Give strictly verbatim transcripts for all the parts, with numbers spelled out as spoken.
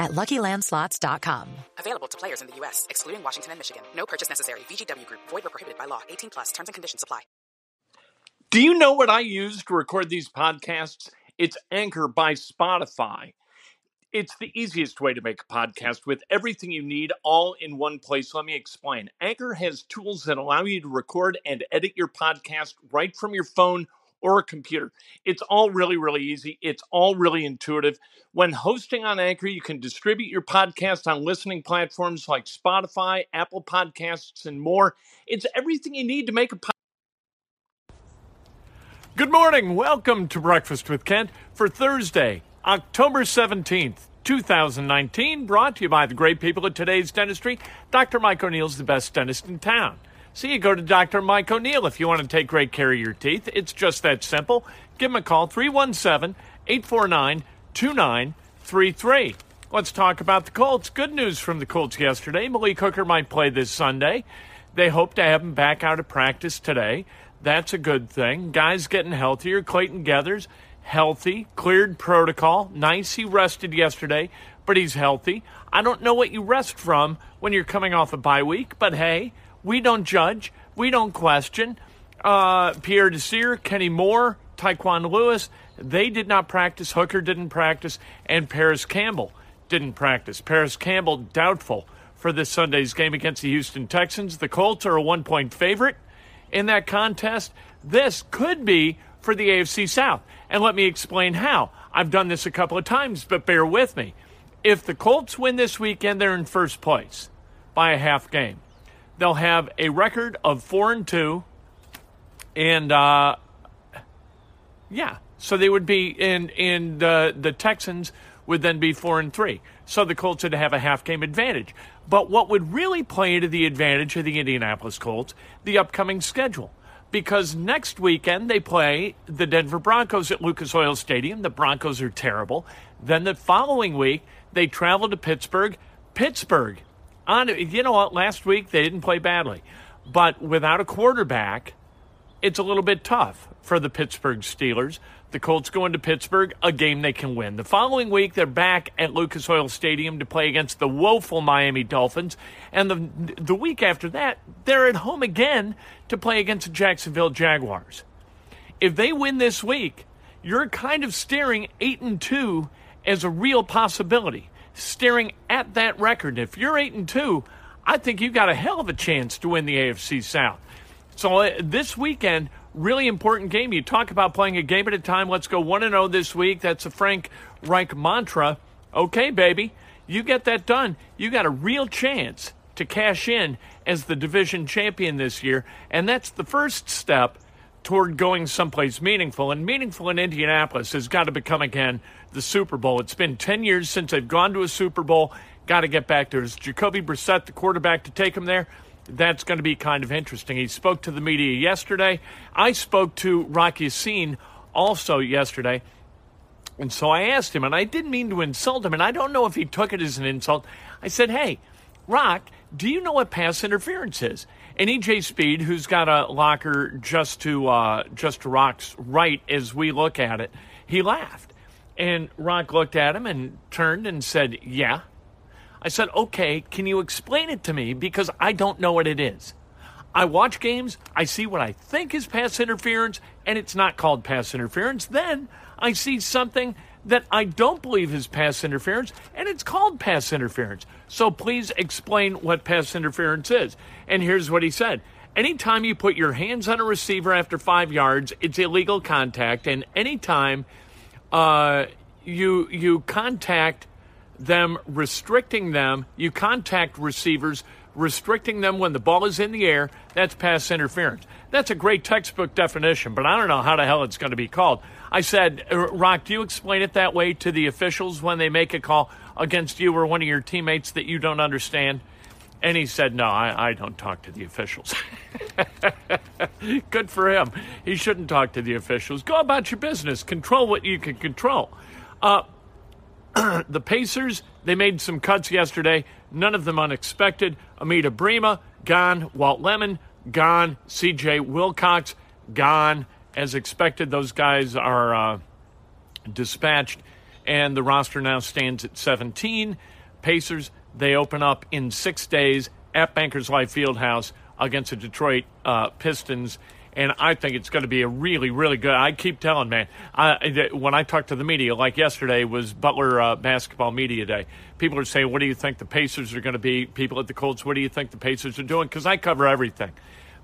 at Lucky Land Slots dot com. Available to players in the U S, excluding Washington and Michigan. No purchase necessary. V G W Group. Void where prohibited by law. eighteen plus. Terms and conditions apply. Do you know what I use to record these podcasts? It's Anchor by Spotify. It's the easiest way to make a podcast with everything you need all in one place. Let me explain. Anchor has tools that allow you to record and edit your podcast right from your phone or a computer. It's all really, really easy. It's all really intuitive. When hosting on Anchor, you can distribute your podcast on listening platforms like Spotify, Apple Podcasts, and more. It's everything you need to make a podcast. Good morning. Welcome to Breakfast with Kent for Thursday, October seventeenth, twenty nineteen, brought to you by the great people at Today's Dentistry. Doctor Mike O'Neill's the best dentist in town. So you go to Doctor Mike O'Neill if you want to take great care of your teeth. It's just that simple. Give him a call, three one seven, eight four nine, two nine three three. Let's talk about the Colts. Good news from the Colts yesterday. Malik Hooker might play this Sunday. They hope to have him back out of practice today. That's a good thing. Guys getting healthier. Clayton Gathers, healthy, cleared protocol. Nice, he rested yesterday, but he's healthy. I don't know what you rest from when you're coming off a bye week, but hey, we don't judge. We don't question. Uh, Pierre Desir, Kenny Moore, Tyquan Lewis, they did not practice. Hooker didn't practice, and Paris Campbell didn't practice. Paris Campbell doubtful for this Sunday's game against the Houston Texans. The Colts are a one-point favorite in that contest. This could be for the A F C South. And let me explain how. I've done this a couple of times, but bear with me. If the Colts win this weekend, they're in first place by a half game. They'll have a record of four and two. And, uh, yeah, so they would be in, in uh, the Texans would then be four and three. So the Colts would have a half-game advantage. But what would really play into the advantage of the Indianapolis Colts, the upcoming schedule. Because next weekend they play the Denver Broncos at Lucas Oil Stadium. The Broncos are terrible. Then the following week they travel to Pittsburgh. Pittsburgh, on, you know what, last week they didn't play badly. But without a quarterback, it's a little bit tough for the Pittsburgh Steelers. The Colts go into Pittsburgh, a game they can win. The following week, they're back at Lucas Oil Stadium to play against the woeful Miami Dolphins. And the the week after that, they're at home again to play against the Jacksonville Jaguars. If they win this week, you're kind of staring eight and two as a real possibility, staring at that record. If you're eight and two, I think you've got a hell of a chance to win the A F C South. So this weekend, really important game. You talk about playing a game at a time. Let's go one and oh this week. That's a Frank Reich mantra. Okay, baby, you get that done. You got a real chance to cash in as the division champion this year, and that's the first step toward going someplace meaningful. And meaningful in Indianapolis has got to become, again, the Super Bowl. It's been ten years since they've gone to a Super Bowl. Got to get back there. Is Jacoby Brissett the quarterback to take them there? That's going to be kind of interesting. He spoke to the media yesterday. I spoke to Rocky Scene also yesterday. And so I asked him, and I didn't mean to insult him, and I don't know if he took it as an insult. I said, hey, Rock, do you know what pass interference is? And E J Speed, who's got a locker just to, uh, just to Rock's right as we look at it, he laughed. And Rock looked at him and turned and said, yeah. I said, okay, can you explain it to me? Because I don't know what it is. I watch games, I see what I think is pass interference, and it's not called pass interference. Then I see something that I don't believe is pass interference, and it's called pass interference. So please explain what pass interference is. And here's what he said. Anytime you put your hands on a receiver after five yards, it's illegal contact. And anytime uh, you you contact them, restricting them, you contact receivers, restricting them when the ball is in the air, that's pass interference. That's a great textbook definition, but I don't know how the hell it's going to be called. I said, Rock, do you explain it that way to the officials when they make a call against you or one of your teammates that you don't understand? And he said, no, I, I don't talk to the officials. Good for him. He shouldn't talk to the officials. Go about your business. Control what you can control. Uh, the Pacers, they made some cuts yesterday. None of them unexpected. Amita Brima, gone. Walt Lemon, gone. C J Wilcox, gone. As expected, those guys are uh, dispatched, and the roster now stands at seventeen. Pacers, they open up in six days at Bankers Life Fieldhouse against the Detroit uh, Pistons, and I think it's going to be a really, really good. I keep telling, man, I, when I talk to the media, like yesterday was Butler uh, Basketball Media Day. People are saying, what do you think the Pacers are going to be? People at the Colts, what do you think the Pacers are doing? Because I cover everything.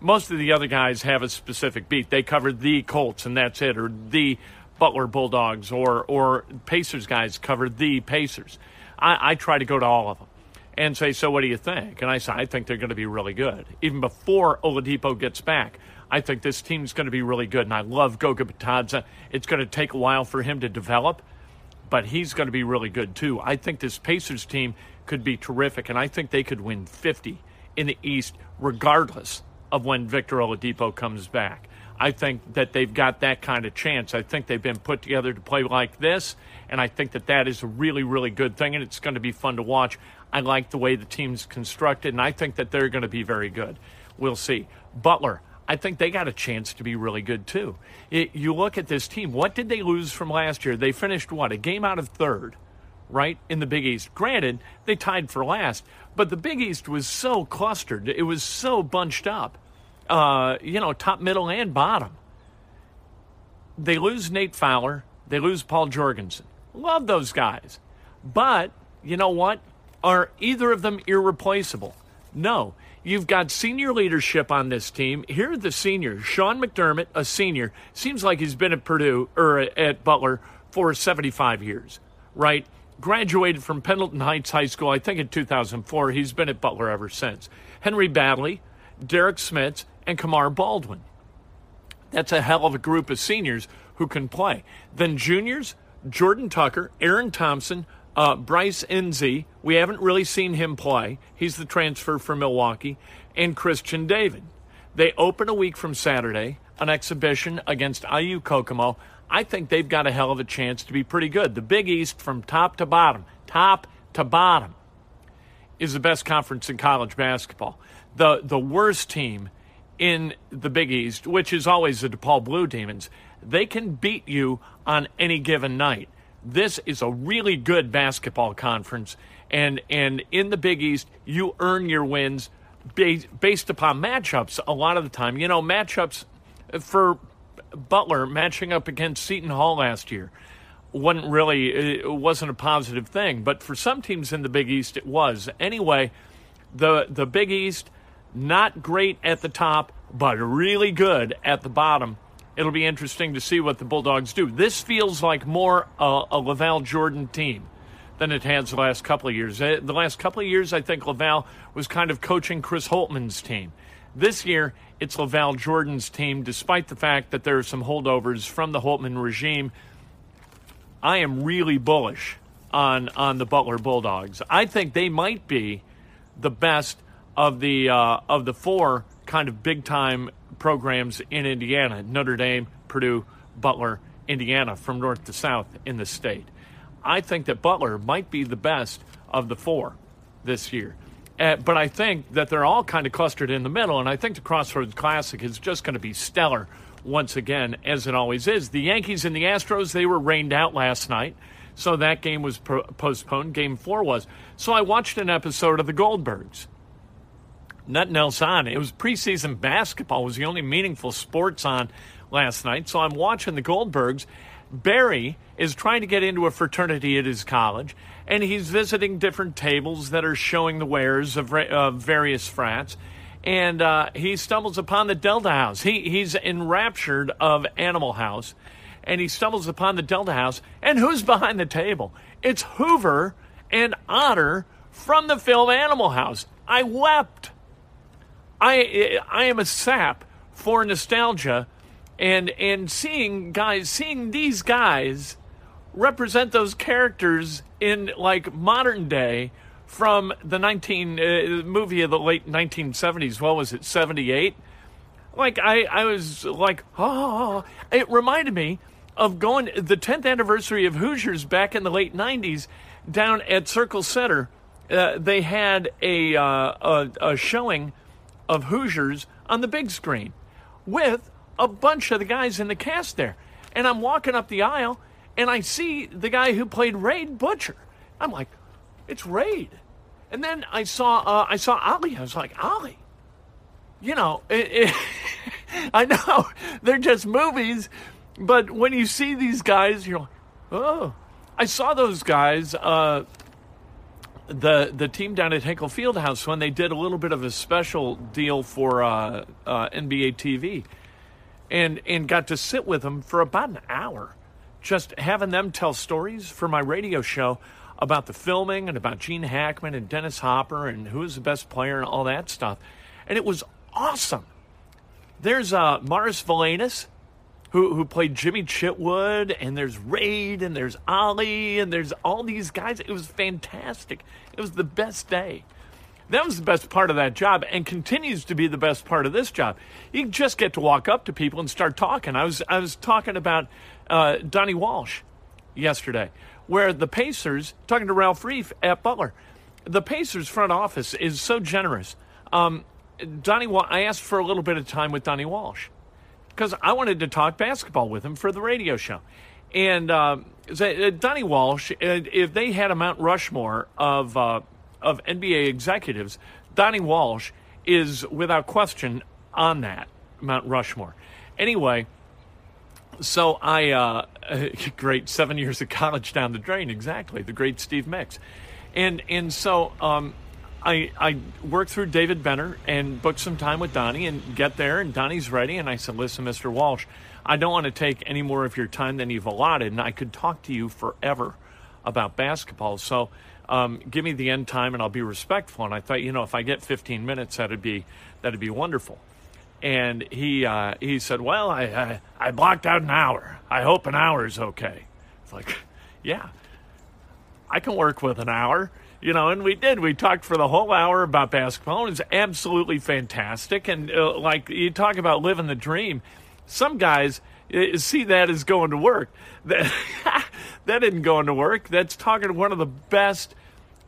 Most of the other guys have a specific beat. They cover the Colts, and that's it, or the Butler Bulldogs, or or Pacers guys cover the Pacers. I, I try to go to all of them and say, so what do you think? And I say, I think they're going to be really good. Even before Oladipo gets back, I think this team's going to be really good, and I love Goga Batadze. It's going to take a while for him to develop, but he's going to be really good too. I think this Pacers team could be terrific, and I think they could win fifty in the East regardless of when Victor Oladipo comes back. I think that they've got that kind of chance. I think they've been put together to play like this, and I think that that is a really, really good thing, and it's going to be fun to watch. I like the way the team's constructed, and I think that they're going to be very good. We'll see. Butler, I think they got a chance to be really good too. It, you look at this team, what did they lose from last year? They finished, what, a game out of third, right, in the Big East. Granted, they tied for last, but the Big East was so clustered. It was so bunched up. Uh, you know, top, middle, and bottom. They lose Nate Fowler. They lose Paul Jorgensen. Love those guys. But, you know what? Are either of them irreplaceable? No. You've got senior leadership on this team. Here are the seniors. Sean McDermott, a senior. Seems like he's been at Purdue, or at Butler, for seventy-five years, right? Graduated from Pendleton Heights High School, I think in two thousand four. He's been at Butler ever since. Henry Baddeley, Derek Smith, and Kamar Baldwin. That's a hell of a group of seniors who can play. Then juniors, Jordan Tucker, Aaron Thompson, uh, Bryce Enzi. We haven't really seen him play. He's the transfer from Milwaukee. And Christian David. They open a week from Saturday, an exhibition against I U Kokomo. I think they've got a hell of a chance to be pretty good. The Big East from top to bottom, top to bottom, is the best conference in college basketball. The, the worst team in the Big East, which is always the DePaul Blue Demons, they can beat you on any given night. This is a really good basketball conference, and and in the Big East, you earn your wins based, based upon matchups a lot of the time. You know, matchups for Butler matching up against Seton Hall last year wasn't really, it wasn't a positive thing, but for some teams in the Big East, it was. Anyway, the the Big East, not great at the top, but really good at the bottom. It'll be interesting to see what the Bulldogs do. This feels like more uh, a Laval Jordan team than it has the last couple of years. The last couple of years, I think Laval was kind of coaching Chris Holtman's team. This year, it's Laval Jordan's team, despite the fact that there are some holdovers from the Holtman regime. I am really bullish on, on the Butler Bulldogs. I think they might be the best of the uh, of the four kind of big-time programs in Indiana, Notre Dame, Purdue, Butler, Indiana, from north to south in the state. I think that Butler might be the best of the four this year. Uh, but I think that they're all kind of clustered in the middle, and I think the Crossroads Classic is just going to be stellar once again, as it always is. The Yankees and the Astros, they were rained out last night, so that game was pro- postponed. Game four was. So I watched an episode of The Goldbergs. Nothing else on. It was preseason basketball was the only meaningful sports on last night. So I'm watching the Goldbergs. Barry is trying to get into a fraternity at his college, and he's visiting different tables that are showing the wares of uh, various frats. and uh, he stumbles upon the Delta House. He he's enraptured of Animal House, and he stumbles upon the Delta House. And who's behind the table? It's Hoover and Otter from the film Animal House. I wept. I I am a sap for nostalgia, and and seeing guys, seeing these guys represent those characters in like modern day from the nineteen uh, movie of the late nineteen seventies. What was it, seventy-eight? Like I, I was like, oh, it reminded me of going the tenth anniversary of Hoosiers back in the late nineties down at Circle Center. Uh, they had a, uh, a a showing of Hoosiers on the big screen with a bunch of the guys in the cast there, and I'm walking up the aisle. And I see the guy who played Raid Butcher. I'm like, it's Raid. And then I saw uh, I saw Ali. I was like, Ali. You know, it, it, I know they're just movies, but when you see these guys, you're like, oh. I saw those guys, uh, the the team down at Hinkle Fieldhouse when they did a little bit of a special deal for uh, uh, N B A T V, and and got to sit with them for about an hour. Just having them tell stories for my radio show about the filming and about Gene Hackman and Dennis Hopper and who was the best player and all that stuff. And it was awesome. There's uh, Morris Valanus, who, who played Jimmy Chitwood, and there's Raid, and there's Ali, and there's all these guys. It was fantastic. It was the best day. That was the best part of that job and continues to be the best part of this job. You just get to walk up to people and start talking. I was I was talking about uh, Donnie Walsh yesterday, where the Pacers, talking to Ralph Reif at Butler, the Pacers front office is so generous. Um, Donnie, I asked for a little bit of time with Donnie Walsh because I wanted to talk basketball with him for the radio show. And uh, Donnie Walsh, if they had a Mount Rushmore of uh, – of N B A executives, Donnie Walsh is without question on that Mount Rushmore. Anyway, so I, uh, great seven years of college down the drain, exactly, the great Steve Mix. And and so um, I, I worked through David Benner and booked some time with Donnie and get there, and Donnie's ready, and I said, listen, Mister Walsh, I don't want to take any more of your time than you've allotted, and I could talk to you forever about basketball, so Um, give me the end time and I'll be respectful. And I thought, you know, if I get fifteen minutes, that'd be that'd be wonderful. And he uh, he said, well, I, I I blocked out an hour. I hope an hour is okay. It's like, yeah, I can work with an hour, you know. And we did. We talked for the whole hour about basketball. It was absolutely fantastic. And uh, like you talk about living the dream, some guys see that as going to work. That, that isn't going to work. That's talking to one of the best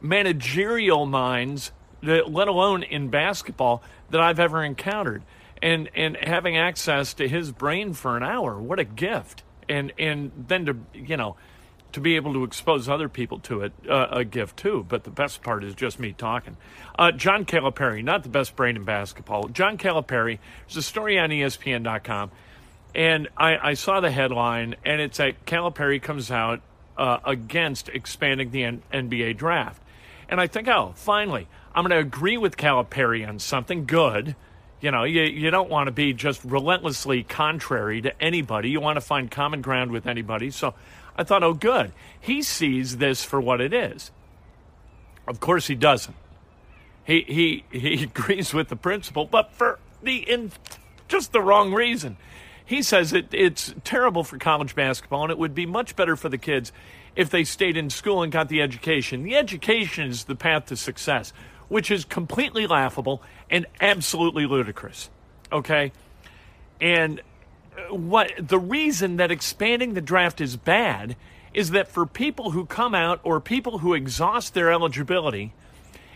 managerial minds, that, let alone in basketball, that I've ever encountered. And and having access to his brain for an hour, what a gift. And and then to, you know, to be able to expose other people to it, uh, a gift too. But the best part is just me talking. Uh, John Calipari, not the best brain in basketball. John Calipari, there's a story on E S P N dot com. And I, I saw the headline, and it's that Calipari comes out uh, against expanding the N- N B A draft. And I think, oh, finally, I'm going to agree with Calipari on something good. You know, you, you don't want to be just relentlessly contrary to anybody. You want to find common ground with anybody. So I thought, oh, good. He sees this for what it is. Of course he doesn't. He, he, he agrees with the principle, but for the in just the wrong reason. He says it, it's terrible for college basketball, and it would be much better for the kids if they stayed in school and got the education. The education is the path to success, which is completely laughable and absolutely ludicrous, okay? And what the reason that expanding the draft is bad is that for people who come out or people who exhaust their eligibility,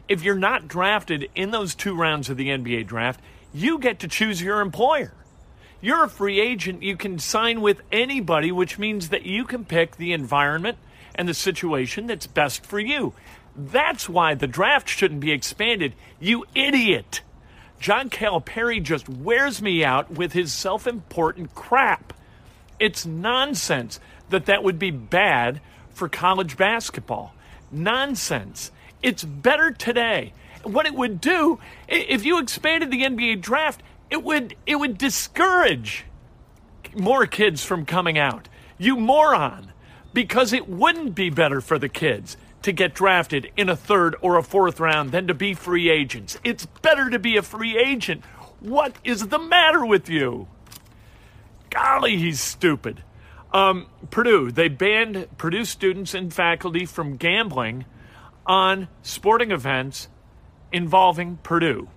if you're not drafted in those two rounds of the N B A draft, you get to choose your employer. You're a free agent. You can sign with anybody, which means that you can pick the environment and the situation that's best for you. That's why the draft shouldn't be expanded, you idiot. John Calipari just wears me out with his self-important crap. It's nonsense that that would be bad for college basketball. Nonsense. It's better today. what it would do, if you expanded the N B A draft, it would it would discourage more kids from coming out. You moron. Because it wouldn't be better for the kids to get drafted in a third or a fourth round than to be free agents. It's better to be a free agent. What is the matter with you? Golly, he's stupid. Um, Purdue, they banned Purdue students and faculty from gambling on sporting events involving Purdue.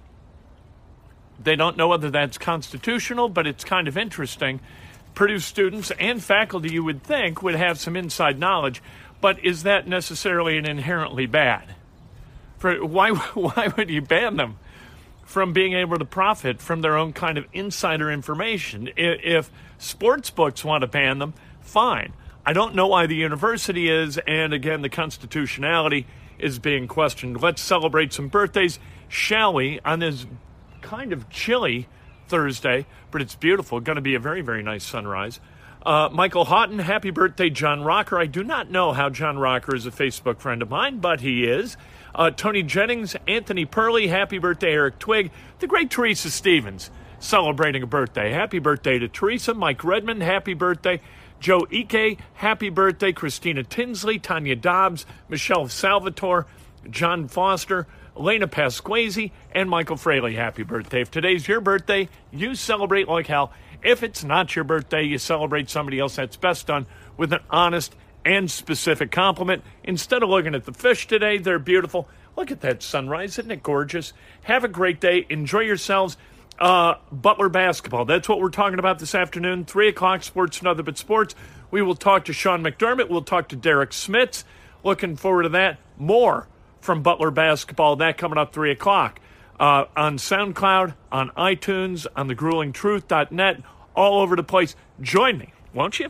They don't know whether that's constitutional, but it's kind of interesting. Purdue students and faculty, you would think, would have some inside knowledge, but is that necessarily and inherently bad? For, why, why would you ban them from being able to profit from their own kind of insider information? If sports books want to ban them, fine. I don't know why the university is, and again, the constitutionality is being questioned. Let's celebrate some birthdays, shall we, on this kind of chilly Thursday, but it's beautiful. Going to be a very, very nice sunrise. Uh, Michael Houghton, happy birthday, John Rocker. I do not know how John Rocker is a Facebook friend of mine, but he is. Uh, Tony Jennings, Anthony Purley, happy birthday, Eric Twigg. The great Teresa Stevens celebrating a birthday. Happy birthday to Teresa. Mike Redmond, happy birthday. Joe Ike, happy birthday. Christina Tinsley, Tanya Dobbs, Michelle Salvatore, John Foster, Elena Pasquazi, and Michael Fraley, happy birthday. If today's your birthday, you celebrate like hell. If it's not your birthday, you celebrate somebody else. That's best done with an honest and specific compliment. Instead of looking at the fish today, they're beautiful. Look at that sunrise. Isn't it gorgeous? Have a great day. Enjoy yourselves. Uh, Butler basketball. That's what we're talking about this afternoon. three o'clock, Sports and Other But Sports. We will talk to Sean McDermott. We'll talk to Derek Smits. Looking forward to that. More from Butler basketball. That coming up three o'clock uh, on SoundCloud, on iTunes, on the grueling truth dot net, all over the place. Join me, won't you?